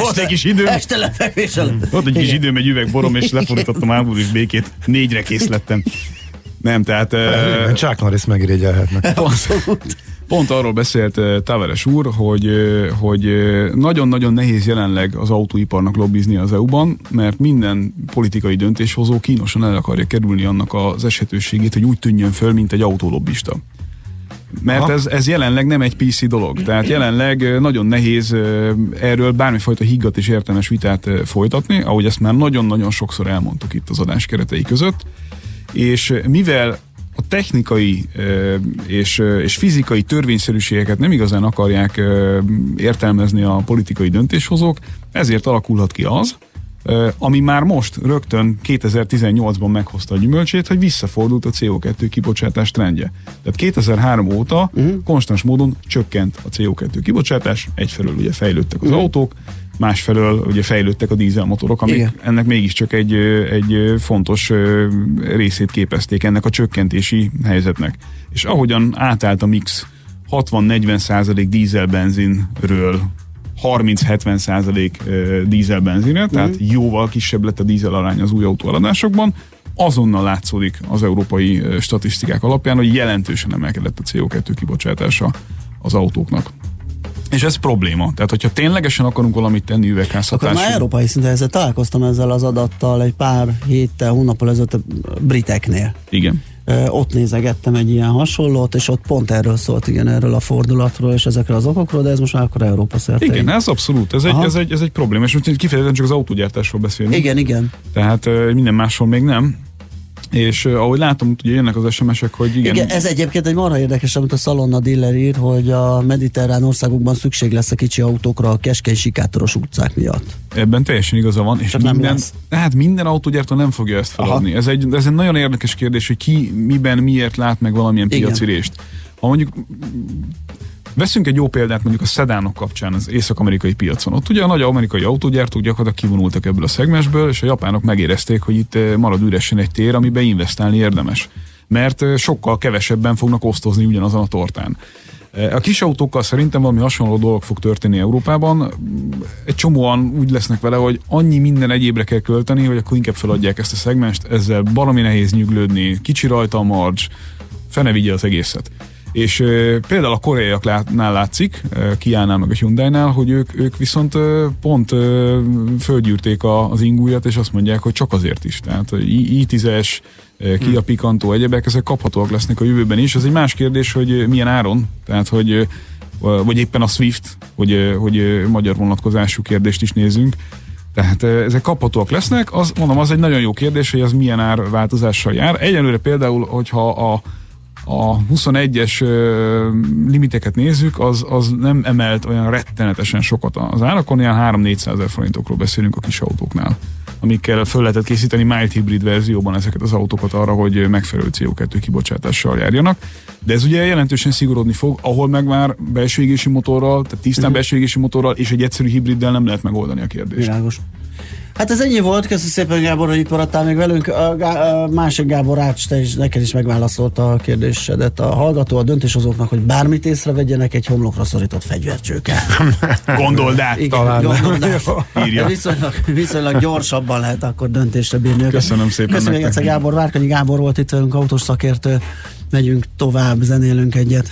Volt egy kis időm. Este lefekvés előtt. Volt egy kis időm, egy üveg borom, és lefordítottam a háborús békét. 4-re készlettem. Nem, tehát... Chuck Norris megirigyelhetnek. Pont arról beszélt Tavares úr, hogy nagyon-nagyon nehéz jelenleg az autóiparnak lobbizni az EU-ban, mert minden politikai döntéshozó kínosan el akarja kerülni annak az eshetőségét, hogy úgy tűnjön föl, mint egy autólobbista. Mert ez jelenleg nem egy PC dolog. Tehát jelenleg nagyon nehéz erről bármifajta higgadt és értelmes vitát folytatni, ahogy ezt már nagyon-nagyon sokszor elmondtuk itt az adás keretei között. És mivel a technikai és fizikai törvényszerűségeket nem igazán akarják értelmezni a politikai döntéshozók, ezért alakulhat ki az, ami már most rögtön 2018-ban meghozta a gyümölcsét, hogy visszafordult a CO2 kibocsátás trendje. Tehát 2003 óta konstans módon csökkent a CO2 kibocsátás, egyfelől ugye fejlődtek az autók, másfelől ugye fejlődtek a dízelmotorok, amik ennek mégiscsak egy fontos részét képezték ennek a csökkentési helyzetnek. És ahogyan átállt a mix 60-40% dízelbenzinről 30-70% dízelbenzinre, tehát jóval kisebb lett a dízel arány az új autóeladásokban, azonnal látszódik az európai statisztikák alapján, hogy jelentősen emelkedett a CO2 kibocsátása az autóknak. És ez probléma. Tehát, hogyha ténylegesen akarunk valamit tenni üvegházhatású... Akkor már európai szinten találkoztam ezzel az adattal egy pár héttel, hónappal ezelőtt a briteknél. Igen. Ott nézegettem egy ilyen hasonlót, és ott pont erről szólt, igen, erről a fordulatról, és ezekről az okokról, de ez most már akkor Európa szerte. Igen, ez abszolút, ez egy probléma, és most kifejezetten csak az autógyártásról beszélünk. Igen. Tehát minden máshol még nem. És ahogy látom, ugye jönnek az SMS-ek, hogy igen. Ez egyébként egy marha érdekes, amit a Szalonna Diller ír, hogy a mediterrán országokban szükség lesz a kicsi autókra a keskeny sikátoros utcák miatt. Ebben teljesen igaza van, és minden autógyártó nem fogja ezt feladni. Ez egy nagyon érdekes kérdés, hogy ki, miben, miért lát meg valamilyen piacirést. Ha mondjuk veszünk egy jó példát mondjuk a szedánok kapcsán az észak-amerikai piacon. Ott ugye a nagy amerikai autógyártók gyakorlatilag kivonultak ebből a szegmensből, és a japánok megérezték, hogy itt marad üresen egy tér, amiben investálni érdemes. Mert sokkal kevesebben fognak osztozni ugyanazon a tortán. A kis autókkal szerintem valami hasonló dolog fog történni Európában. Egy csomóan úgy lesznek vele, hogy annyi minden egyébre kell költeni, hogy akkor inkább feladják ezt a szegmest, ezzel baromi nehéz nyüglődni, kicsi rajta a marcs, fene vigye az egészet. És például a koreaiaknál látszik, Kia-nál meg a Hyundai-nál, hogy ők viszont pont fölgyűrték az ingújat, és azt mondják, hogy csak azért is. Tehát i10-es, Kia Picanto, egyebek, ezek kaphatóak lesznek a jövőben is. Ez egy más kérdés, hogy milyen áron, tehát hogy vagy éppen a Swift, hogy magyar vonatkozású kérdést is nézzünk. Tehát ezek kaphatóak lesznek. Mondom, az egy nagyon jó kérdés, hogy az milyen árváltozással jár. Egyelőre például, hogyha a 21-es limiteket nézzük, az nem emelt olyan rettenetesen sokat az árakon, ilyen 3-400 forintokról beszélünk a kis autóknál. amikkel föl lehetett készíteni mild hibrid verzióban ezeket az autókat arra, hogy megfelelő CO2 kibocsátással járjanak. De ez ugye jelentősen szigorodni fog, ahol meg már belső égési motorral, tehát tisztán belső égési motorral és egy egyszerű hibriddel nem lehet megoldani a kérdést. Világos. Hát ez ennyi volt, köszönöm szépen Gábor, hogy itt maradtál még velünk. A másik Gábor, Ács, te is, neked is megválaszolta a kérdésedet a hallgató, a döntéshozóknak, hogy bármit észrevegyenek, egy homlokra szorított fegyvercsőkkel. Gondold át, igen, talán. Gondold át. Viszonylag gyorsabban lehet akkor döntésre bírni őket. Köszönöm szépen. Köszönöm még egyszer Gábor, Várkonyi Gábor volt itt velünk, autós szakértő. Megyünk tovább, zenélünk egyet.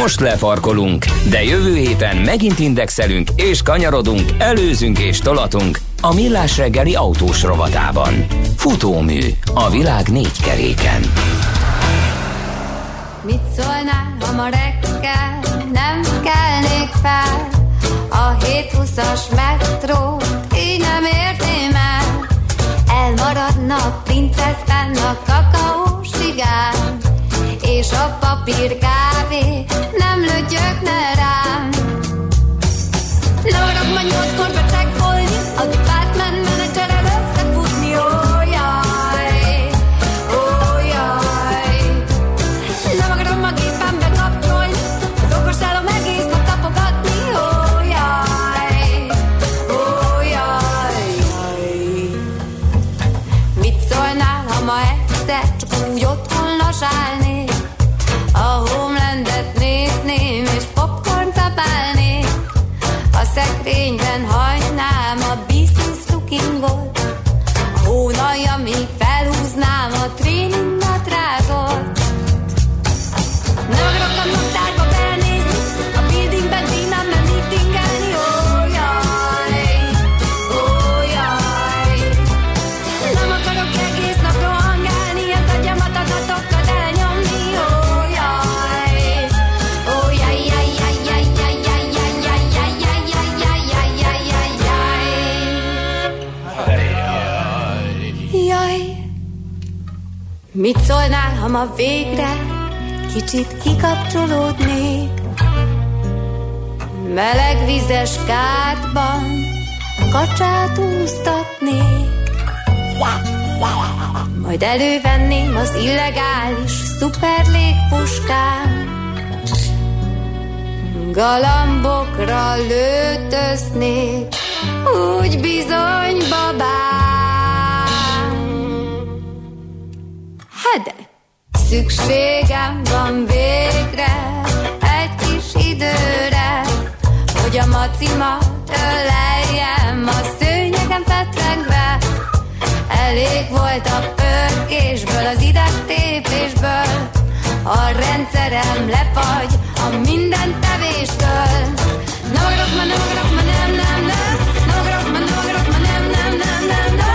Most lefarkolunk, de jövő héten megint indexelünk és kanyarodunk, előzünk és tolatunk a Millás reggeli autós rovatában. Futómű a világ négy keréken. Mit szólnál, ha ma reggel nem kelnék fel? A 720-as metrót így nem értém el. Elmaradna princeszben a kakaós cigár, és a papír kávé nem lötyögne rám. Leharagban nyolckor becsekkolni, aki Batman menedzserrel összefutni. Oh jaj, oh jaj. Nem akarom a gépembe kapcsolni, az okosálom egész nap tapogatni. Oh jaj, oh jaj, jaj. Mit szólnál, ha ma egyszer csak úgy otthon lassálni? Szekrényben hajnám a business lookingot, a hónalja még felhúznám a tréning nadrágot. Nem akarok a naptárba belnézni, a buildingben bírnám nem meetingelni. Ó jaj, ó jaj. Nem akarok egész nap rohangálni, az agyamat adatokkal elnyomni. Ó jaj, ó jaj, jaj, jaj, jaj, jaj, jaj. Mit szólnál, ha ma végre kicsit kikapcsolódnék? Meleg vizes kádban kacsát úsztatnék. Majd elővenném az illegális szuperlégpuskám. Galambokra lőtöznék, úgy bizony babám. De szükségem van végre egy kis időre, hogy a macimat öleljem a szőnyegem fetrengve. Elég volt a pörkésből, az idegtépésből, a rendszerem lefagy a minden tevéstől. Nem akarok ma, nem akarok ma, nem, nem, nem. Nem akarok ma, nem akarok ma, nem, nem, nem, nem, nem.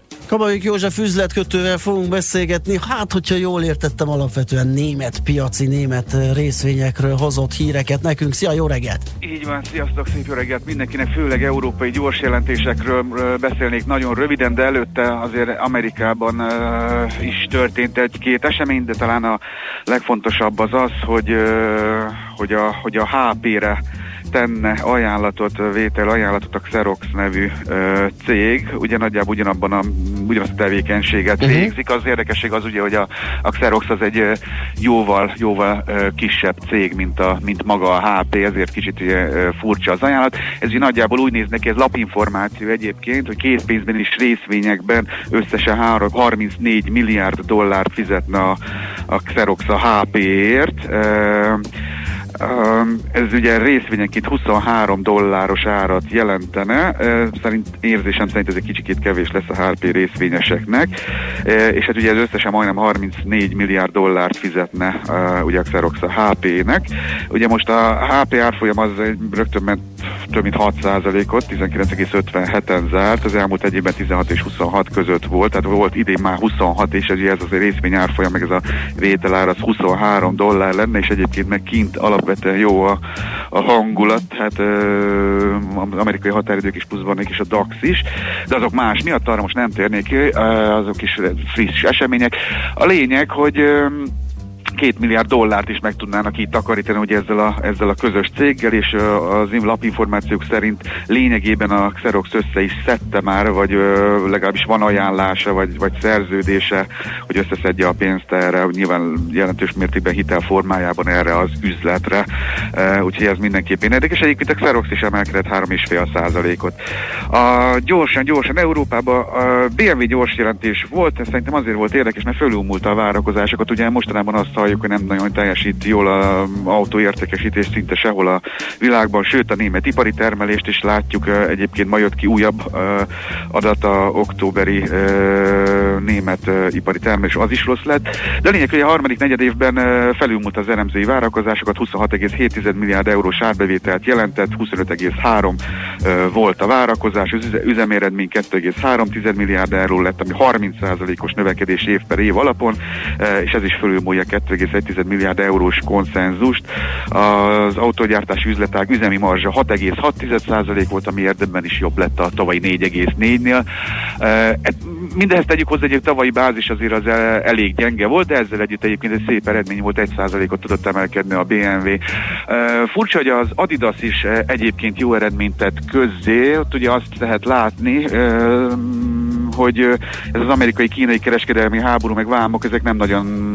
Kabaik József üzletkötővel fogunk beszélgetni, hát hogyha jól értettem, alapvetően német piaci, német részvényekről hozott híreket nekünk. Szia, jó reggelt! Így van, sziasztok, szép jó reggelt mindenkinek, főleg európai gyors jelentésekről beszélnék nagyon röviden, de előtte azért Amerikában is történt egy-két esemény, de talán a legfontosabb az az, hogy a HP-re tenne ajánlatot, vételajánlatot a Xerox nevű cég, ugye nagyjából ugyanazt a tevékenységet végzik. Az érdekesség az ugye, hogy a Xerox az egy jóval kisebb cég, mint maga a HP, ezért kicsit furcsa az ajánlat. Ez ugye nagyjából úgy néz neki, ez lapinformáció egyébként, hogy készpénzben és részvényekben összesen 34 milliárd dollárt fizetne a Xerox a HP-ért. Ez ugye részvényenként $23 árat jelentene, érzésem szerint ez egy kicsikét kevés lesz a HP részvényeseknek, és hát ugye ez összesen majdnem $34 milliárd fizetne ugye a Xerox a HP-nek. Ugye most a HP árfolyam az rögtön ment több mint 6%-ot, 19,57-en zárt, az elmúlt egy évben 16 és 26 között volt, tehát volt idén már 26, és ugye ez az részvény árfolyam, meg ez a vételár az $23 lenne, és egyébként meg kint alapvetően jó a hangulat, hát amerikai határidők is pluszban vannak, és a DAX is, de azok más miatt arra most nem térnék ki, azok is friss események. A lényeg, hogy $2 milliárd is meg tudnának így takarítani ugye ezzel a közös céggel, és az lapinformációk szerint lényegében a Xerox össze is szedte már, vagy legalábbis van ajánlása, vagy szerződése, hogy összeszedje a pénzt erre, nyilván jelentős mértékben hitelformájában erre az üzletre, úgyhogy ez mindenképpen érdekes. Egyébként a Xerox is emelkedett 3,5%-ot. Gyorsan Európában a BMW gyors jelentés volt, ez szerintem azért volt érdekes, mert fölülmúlta a várakozásokat, ugye mostanában azt halljuk, hogy nem nagyon teljesít jól az autóértékesítés szinte sehol a világban, sőt a német ipari termelést is látjuk, egyébként ma jött ki újabb adat a októberi német ipari termelés, az is rossz lett, de a lényeg, hogy a harmadik negyedévben felülmúlt az elemzői várakozásokat, 26,7 milliárd eurós árbevételt jelentett, 25,3 volt a várakozás, az üzeméredmény 2,3 milliárd euró lett, ami 30%-os növekedés év per év alapon, és ez is fölülmúlja 2,1 milliárd eurós konszenzust. Az autógyártási üzletág üzemi marzsa 6,6% volt, ami érdemben is jobb lett a tavalyi 4,4-nél. Mindezt tegyük hozzá, hogy a tavalyi bázis azért az elég gyenge volt, de ezzel együtt egyébként egy szép eredmény volt, 1%-ot tudott emelkedni a BMW. Furcsa, hogy az Adidas is egyébként jó eredményt tett közzé, ott ugye azt lehet látni, hogy ez az amerikai-kínai kereskedelmi háború meg vámok, ezek nem nagyon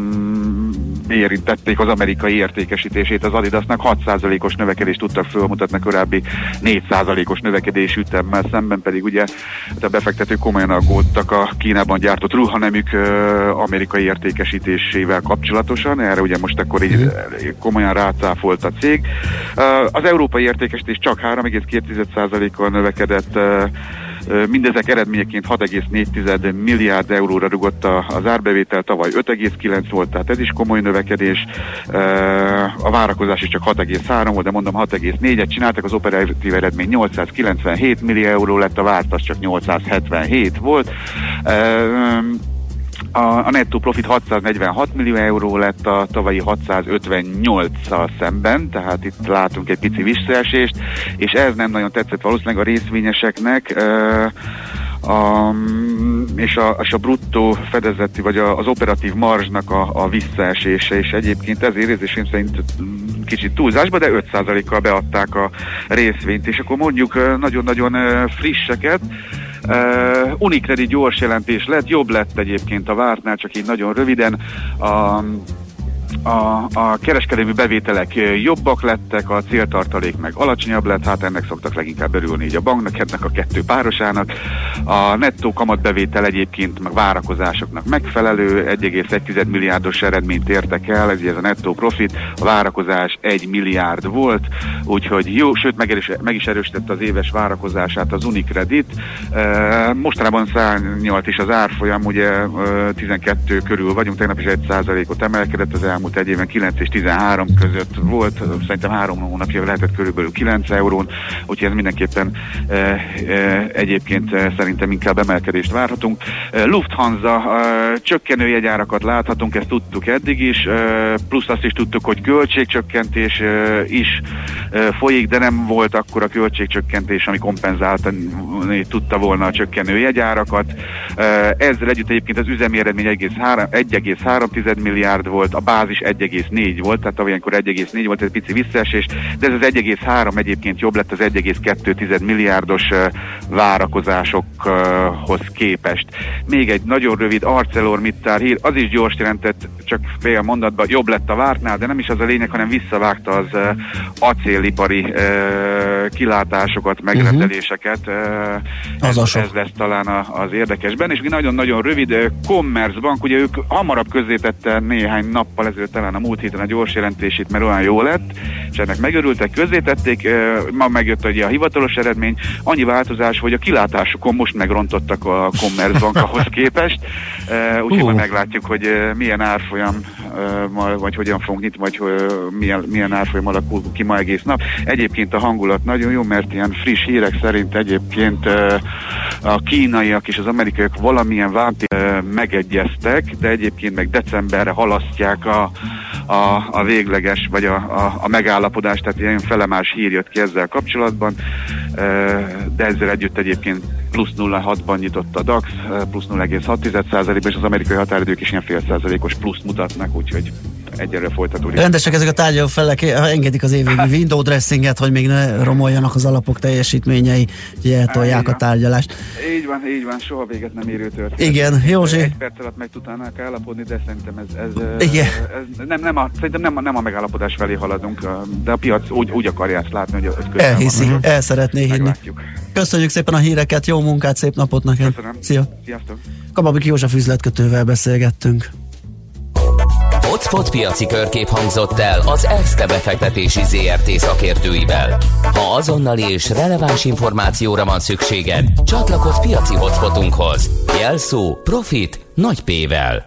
érintették az amerikai értékesítését az Adidasnak, 6%-os növekedést tudtak fölmutatni korábbi 4%-os növekedés ütemmel szemben, pedig ugye a befektetők komolyan aggódtak a Kínában gyártott ruhanemük amerikai értékesítésével kapcsolatosan, erre ugye most akkor így komolyan rácáfolt a cég. Az európai értékesítés csak 3,2%-kal növekedett, mindezek eredményeként 6,4 milliárd euróra rugott az árbevétel, tavaly 5,9 volt, tehát ez is komoly növekedés. A várakozás is csak 6,3 volt, de mondom 6,4-et csináltak, az operatív eredmény 897 millió euró lett, a várt az csak 877 volt. A nettó profit 646 millió euró lett a tavalyi 658-szal szemben, tehát itt látunk egy pici visszaesést, és ez nem nagyon tetszett valószínűleg a részvényeseknek, és a bruttó fedezeti, vagy az operatív marzsnak a visszaesése, és egyébként ezért érzésem szerint kicsit túlzásba, de 5%-kal beadták a részvényt, és akkor mondjuk nagyon-nagyon frisseket. UniCredit gyors jelentés lett, jobb lett egyébként a vártnál, csak így nagyon röviden. A kereskedelmi bevételek jobbak lettek, a céltartalék meg alacsonyabb lett, hát ennek szoktak leginkább örülni így a banknak, ennek a kettő párosának. A nettó kamatbevétel egyébként meg várakozásoknak megfelelő, 1,1 milliárdos eredményt értek el, ez a nettó profit, a várakozás 1 milliárd volt, úgyhogy jó, sőt meg is erősítette az éves várakozását az UniCredit. Mostanában 108 is az árfolyam, ugye 12 körül vagyunk, tegnap is 1%-ot emelkedett, az elmúlt egy évben 9 és 13 között volt, szerintem 3 hónapja lehetett körülbelül 9 eurón, úgyhogy ez mindenképpen egyébként szerintem inkább emelkedést várhatunk. Lufthansa csökkenő jegyárakat láthatunk, ezt tudtuk eddig is, plusz azt is tudtuk, hogy költségcsökkentés is folyik, de nem volt akkor a költségcsökkentés, ami kompenzálni tudta volna a csökkenő jegyárakat. Ezzel együtt egyébként az üzemi eredmény 1,3 milliárd volt, a bázis 1,4 volt, tehát tavalyankor 1,4 volt, egy pici visszaesés, de ez az 1,3 egyébként jobb lett az 1,2 milliárdos várakozásokhoz képest. Még egy nagyon rövid ArcelorMittal hír, az is gyors jelentett, csak fél mondatban, jobb lett a vártnál, de nem is az a lényeg, hanem visszavágta az acélipari kilátásokat, megrendeléseket. Ez lesz talán az érdekesben, és nagyon-nagyon rövid, Commerzbank, ugye ők hamarabb közzétette néhány nappal ezelőtt talán a múlt héten a gyors jelentését, mert olyan jó lett, és ennek megörültek, közzétették, ma megjött ugye a hivatalos eredmény, annyi változás, hogy a kilátásukon most megrontottak a Commerzbank ahhoz képest, úgyhogy majd meglátjuk, hogy milyen árfolyam, vagy hogyan fogunk nyitni, vagy milyen árfolyam alakul ki ma egész nap. Egyébként a hangulat nagyon jó, mert ilyen friss hírek szerint egyébként a kínaiak és az amerikaiak valamilyen vámtét megegyeztek, de egyébként meg decemberre halasztják a végleges, vagy a megállapodást, tehát ilyen felemás hír jött ki ezzel kapcsolatban, de ezzel együtt egyébként plusz 0,6-ban nyitott a DAX, plusz 0,6%-ban, és az amerikai határidők is ilyen fél százalékos plusz mutatnak, úgyhogy egyelőre folytatódik. Rendesek ezek a tárgyaló felek, engedik az évvégi window dressinget, hogy még ne romoljanak az alapok teljesítményei, hogy eltolják a tárgyalást. Így van, soha véget nem érő történet. Igen, Józsi. Egy perc alatt meg tudnánk állapodni, de szerintem ez nem a megállapodás felé haladunk, de a piac úgy akarja ezt látni, hogy az közben elhiszi, van. El szeretné hinni. Meglátjuk. Köszönjük szépen a híreket, jó munkát, szép napot neked. Köszönöm. Szia. Sziasztok. Kababik József üzletkötővel beszélgettünk. Hotspot piaci körkép hangzott el az Erste befektetési ZRT szakértőivel. Ha azonnali és releváns információra van szükséged, csatlakozz piaci hotspotunkhoz. Jelszó Profit nagy P-vel.